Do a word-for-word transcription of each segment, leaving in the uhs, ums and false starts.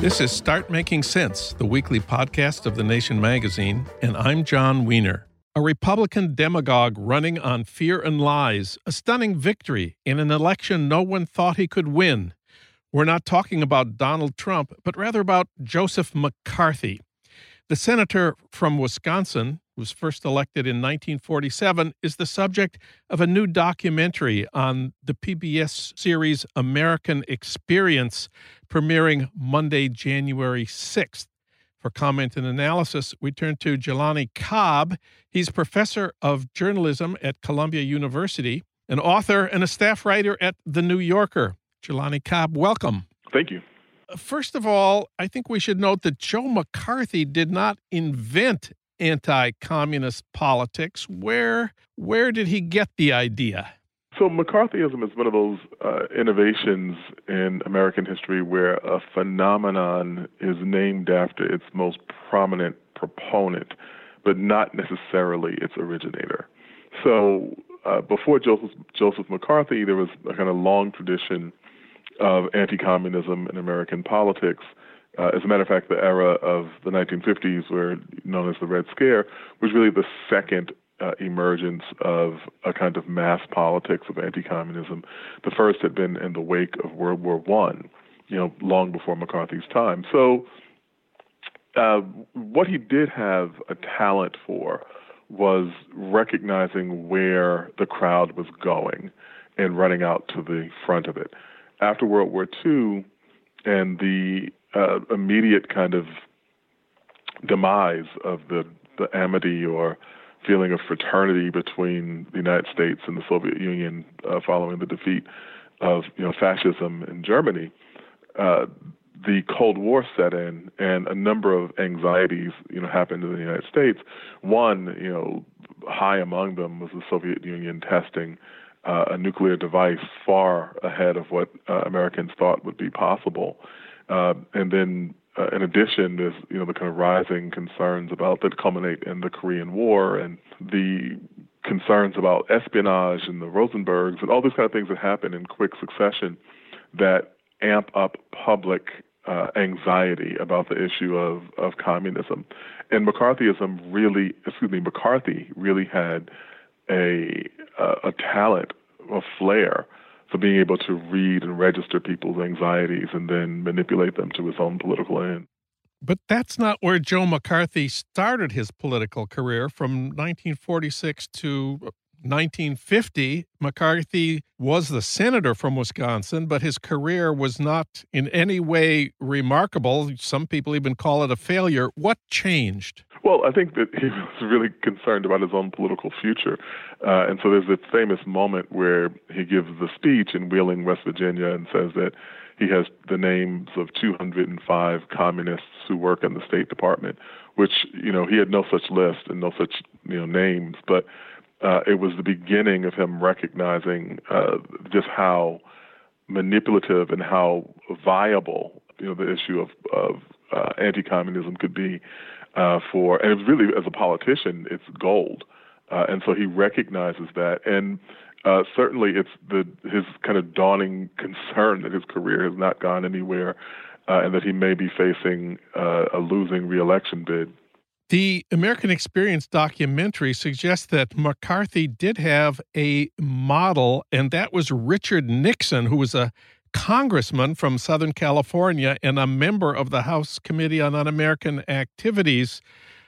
This is Start Making Sense, the weekly podcast of The Nation magazine, and I'm John Wiener. A Republican demagogue running on fear and lies, a stunning victory in an election no one thought he could win. We're not talking about Donald Trump, but rather about Joseph McCarthy. The senator from Wisconsin, who was first elected in nineteen forty-seven, is the subject of a new documentary on the P B S series American Experience, premiering Monday, January sixth. For comment and analysis, we turn to Jelani Cobb. He's professor of journalism at Columbia University, an author and a staff writer at The New Yorker. Jelani Cobb, welcome. Thank you. First of all, I think we should note that Joe McCarthy did not invent anti-communist politics. Where where did he get the idea? So McCarthyism is one of those uh, innovations in American history where a phenomenon is named after its most prominent proponent, but not necessarily its originator. So uh, before Joseph, Joseph McCarthy, there was a kind of long tradition of anti-communism in American politics. Uh, as a matter of fact, the era of the nineteen fifties, were known as the Red Scare, was really the second uh, emergence of a kind of mass politics of anti-communism. The first had been in the wake of World War One, you know, long before McCarthy's time. So uh, what he did have a talent for was recognizing where the crowd was going and running out to the front of it. After World War Two and the uh, immediate kind of demise of the, the amity or feeling of fraternity between the United States and the Soviet Union uh, following the defeat of you know fascism in Germany, uh, the Cold War set in, and a number of anxieties you know happened in the United States. One, you know, high among them was the Soviet Union testing Uh, a nuclear device far ahead of what uh, Americans thought would be possible. Uh, and then, uh, in addition, there's you know the kind of rising concerns about that culminate in the Korean War and the concerns about espionage and the Rosenbergs and all these kind of things that happen in quick succession that amp up public uh, anxiety about the issue of, of communism. And McCarthyism really, excuse me, McCarthy really had a a, a talent, a flair for being able to read and register people's anxieties and then manipulate them to his own political end. But that's not where Joe McCarthy started his political career. From nineteen forty-six to nineteen fifty, McCarthy was the senator from Wisconsin, but his career was not in any way remarkable. Some people even call it a failure. What changed? Well, I think that he was really concerned about his own political future. Uh, and so there's this famous moment where he gives the speech in Wheeling, West Virginia, and says that he has the names of two hundred five communists who work in the State Department, which, you know, he had no such list and no such, you know, names. But uh, it was the beginning of him recognizing uh, just how manipulative and how viable, you know, the issue of, of uh, anti-communism could be uh, for, and it was really, as a politician, it's gold. Uh, and so he recognizes that. And uh, certainly it's the his kind of dawning concern that his career has not gone anywhere uh, and that he may be facing uh, a losing re-election bid. The American Experience documentary suggests that McCarthy did have a model, and that was Richard Nixon, who was a congressman from Southern California and a member of the House Committee on Un-American Activities.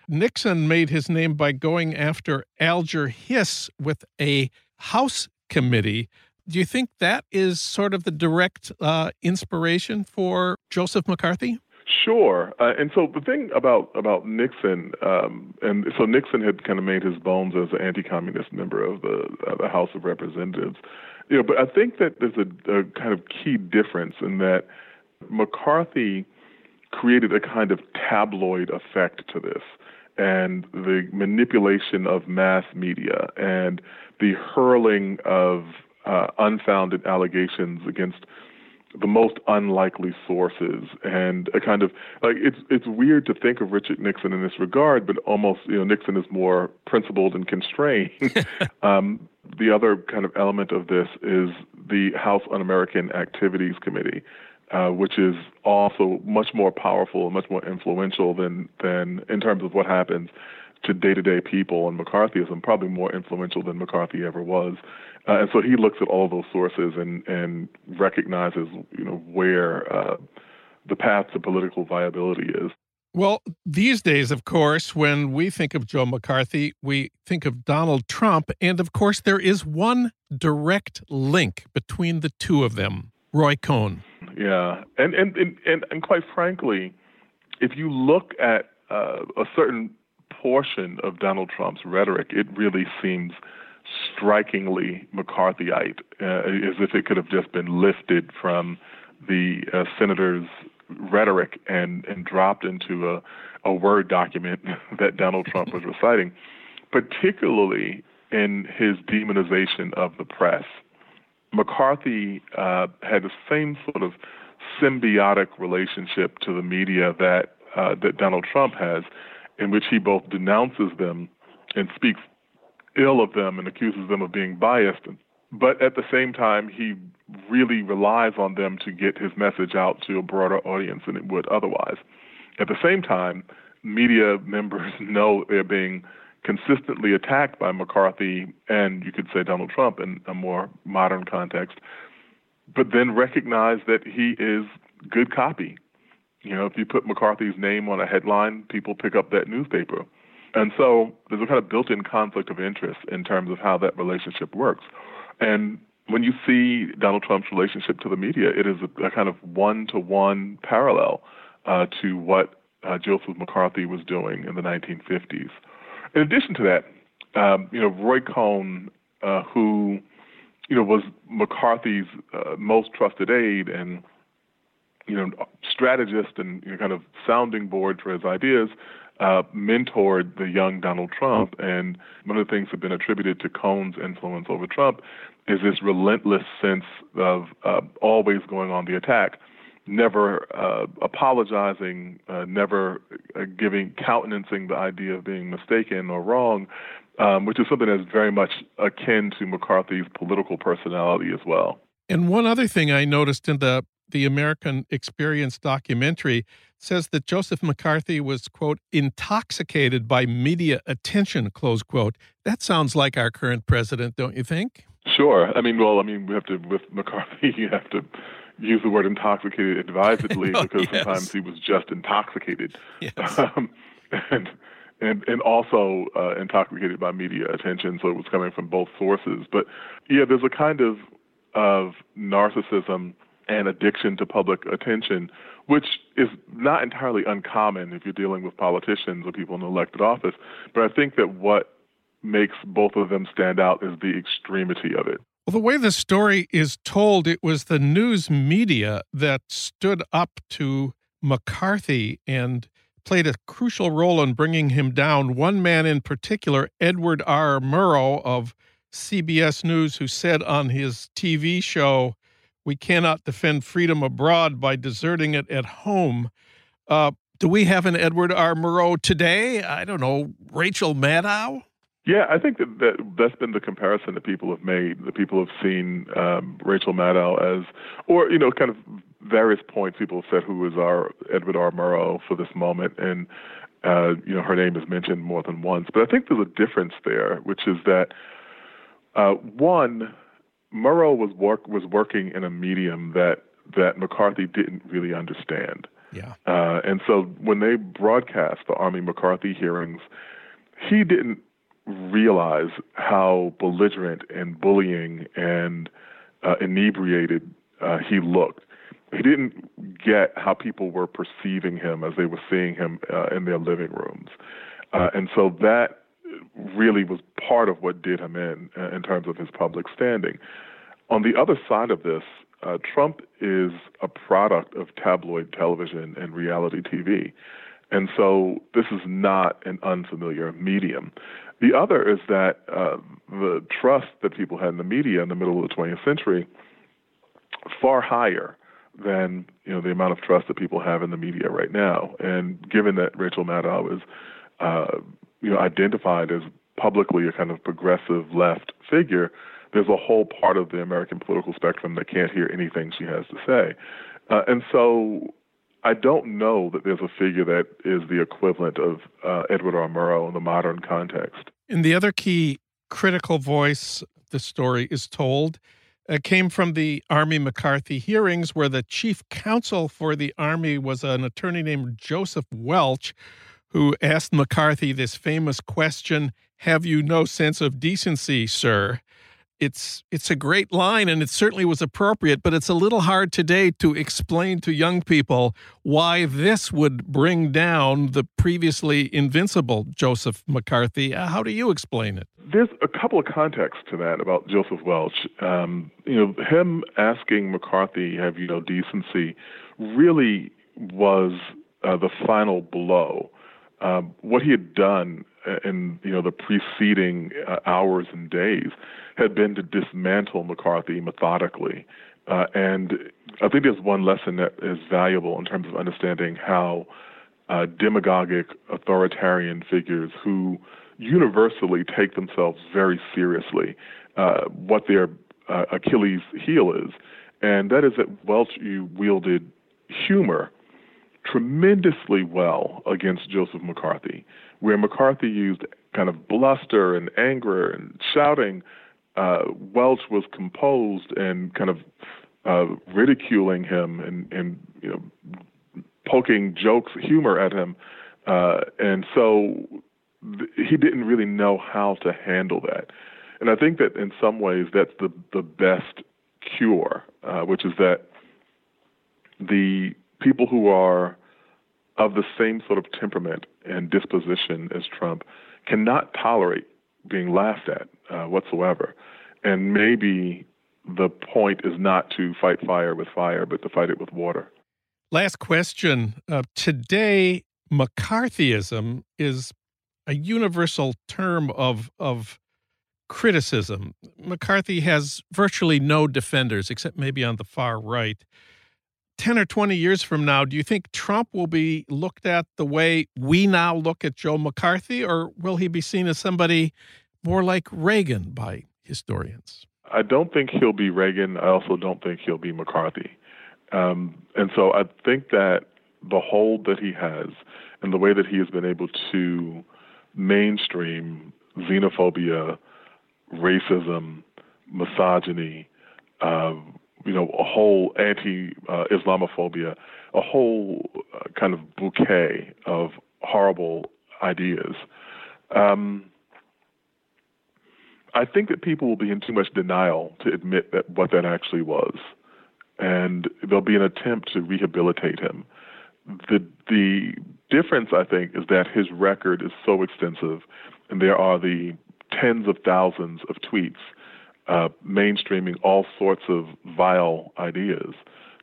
Nixon made his name by going after Alger Hiss with a House committee. Do you think that is sort of the direct uh, inspiration for Joseph McCarthy? Sure. Uh, and so the thing about, about Nixon, um, and so Nixon had kind of made his bones as an anti-communist member of the, uh, the House of Representatives. You know, but I think that there's a, a kind of key difference in that McCarthy created a kind of tabloid effect to this, and the manipulation of mass media and the hurling of uh, unfounded allegations against the most unlikely sources, and a kind of like it's it's weird to think of Richard Nixon in this regard, but almost, you know, Nixon is more principled and constrained. um, the other kind of element of this is the House Un-American Activities Committee, uh, which is also much more powerful and much more influential than than in terms of what happens to day-to-day people, and McCarthyism probably more influential than McCarthy ever was. Uh, and so he looks at all those sources and, and recognizes, you know, where uh, the path to political viability is. Well, these days, of course, when we think of Joe McCarthy, we think of Donald Trump. And of course, there is one direct link between the two of them, Roy Cohn. Yeah. And, and, and, and, and quite frankly, if you look at uh, a certain portion of Donald Trump's rhetoric, it really seems strikingly McCarthyite, uh, as if it could have just been lifted from the uh, senator's rhetoric and, and dropped into a, a Word document that Donald Trump was reciting, particularly in his demonization of the press. McCarthy uh, had the same sort of symbiotic relationship to the media that uh, that Donald Trump has, in which he both denounces them and speaks ill of them and accuses them of being biased. But at the same time, he really relies on them to get his message out to a broader audience than it would otherwise. At the same time, media members know they're being consistently attacked by McCarthy and, you could say, Donald Trump in a more modern context, but then recognize that he is good copy. You know, if you put McCarthy's name on a headline, people pick up that newspaper. And so there's a kind of built-in conflict of interest in terms of how that relationship works. And when you see Donald Trump's relationship to the media, it is a, a kind of one-to-one parallel uh, to what uh, Joseph McCarthy was doing in the nineteen fifties. In addition to that, um, you know, Roy Cohn, uh, who, you know, was McCarthy's uh, most trusted aide and, you know, strategist and, you know, kind of sounding board for his ideas, uh, mentored the young Donald Trump. And one of the things that have been attributed to Cohn's influence over Trump is this relentless sense of uh, always going on the attack, never uh, apologizing, uh, never uh, giving, countenancing the idea of being mistaken or wrong, um, which is something that's very much akin to McCarthy's political personality as well. And one other thing I noticed in the The American Experience documentary says that Joseph McCarthy was, quote, intoxicated by media attention, close quote. That sounds like our current president, don't you think? Sure. I mean, well, I mean, we have to, with McCarthy, you have to use the word intoxicated advisedly oh, because yes. Sometimes he was just intoxicated. Yes. Um, and, and, and also uh, intoxicated by media attention. So it was coming from both sources. But yeah, there's a kind of, of narcissism and addiction to public attention, which is not entirely uncommon if you're dealing with politicians or people in elected office. But I think that what makes both of them stand out is the extremity of it. Well, the way the story is told, it was the news media that stood up to McCarthy and played a crucial role in bringing him down. One man in particular, Edward R. Murrow of C B S News, who said on his T V show, "We cannot defend freedom abroad by deserting it at home." Uh, do we have an Edward R. Murrow today? I don't know, Rachel Maddow? Yeah, I think that, that that's been the comparison that people have made. The people have seen um, Rachel Maddow as, or, you know, kind of various points people have said, who is our Edward R. Murrow for this moment? And, uh, you know, her name is mentioned more than once. But I think there's a difference there, which is that, uh, one, Murrow was work was working in a medium that, that McCarthy didn't really understand. Yeah. Uh, and so when they broadcast the Army McCarthy hearings, he didn't realize how belligerent and bullying and uh, inebriated uh, he looked. He didn't get how people were perceiving him as they were seeing him uh, in their living rooms. Uh, and so that really was part of what did him in, uh, in terms of his public standing. On the other side of this, uh, Trump is a product of tabloid television and reality T V. And so this is not an unfamiliar medium. The other is that uh, the trust that people had in the media in the middle of the twentieth century, far higher than, you know, the amount of trust that people have in the media right now. And given that Rachel Maddow is uh, you know, identified as publicly a kind of progressive left figure, there's a whole part of the American political spectrum that can't hear anything she has to say. Uh, and so I don't know that there's a figure that is the equivalent of uh, Edward R. Murrow in the modern context. And the other key critical voice, the story is told, uh, came from the Army McCarthy hearings, where the chief counsel for the Army was an attorney named Joseph Welch, who asked McCarthy this famous question, "Have you no sense of decency, sir?" It's it's a great line, and it certainly was appropriate, but it's a little hard today to explain to young people why this would bring down the previously invincible Joseph McCarthy. How do you explain it? There's a couple of contexts to that about Joseph Welch. Um, you know, him asking McCarthy, "Have you no decency?" really was uh, the final blow. Uh, what he had done in, you know, the preceding uh, hours and days had been to dismantle McCarthy methodically. Uh, and I think there's one lesson that is valuable in terms of understanding how uh, demagogic authoritarian figures who universally take themselves very seriously, uh, what their uh, Achilles heel is. And that is that Welch wielded humor tremendously well against Joseph McCarthy, where McCarthy used kind of bluster and anger and shouting. Uh, Welch was composed and kind of uh, ridiculing him and, and, you know, poking jokes, humor at him. Uh, and so th- he didn't really know how to handle that. And I think that in some ways that's the, the best cure, uh, which is that the people who are of the same sort of temperament and disposition as Trump cannot tolerate being laughed at uh, whatsoever. And maybe the point is not to fight fire with fire, but to fight it with water. Last question. Uh, today, McCarthyism is a universal term of of criticism. McCarthy has virtually no defenders, except maybe on the far right. ten or twenty years from now, do you think Trump will be looked at the way we now look at Joe McCarthy, or will he be seen as somebody more like Reagan by historians? I don't think he'll be Reagan. I also don't think he'll be McCarthy. Um, and so I think that the hold that he has and the way that he has been able to mainstream xenophobia, racism, misogyny, uh, you know, a whole anti-Islamophobia, uh, a whole uh, kind of bouquet of horrible ideas. Um, I think that people will be in too much denial to admit that what that actually was. And there'll be an attempt to rehabilitate him. The the difference, I think, is that his record is so extensive, and there are the tens of thousands of tweets Uh, mainstreaming all sorts of vile ideas,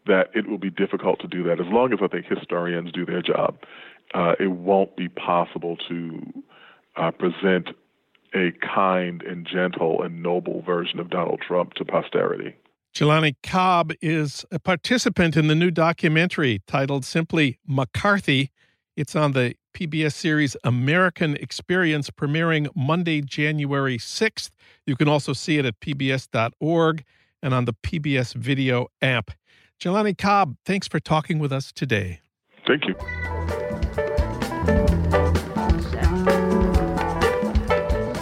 that it will be difficult to do that, as long as I think historians do their job uh, it won't be possible to uh, present a kind and gentle and noble version of Donald Trump to posterity. Jelani Cobb is a participant in the new documentary titled simply McCarthy. It's on the P B S series American Experience, premiering Monday, January sixth. You can also see it at p b s dot org and on the P B S video app. Jelani Cobb, thanks for talking with us today. Thank you.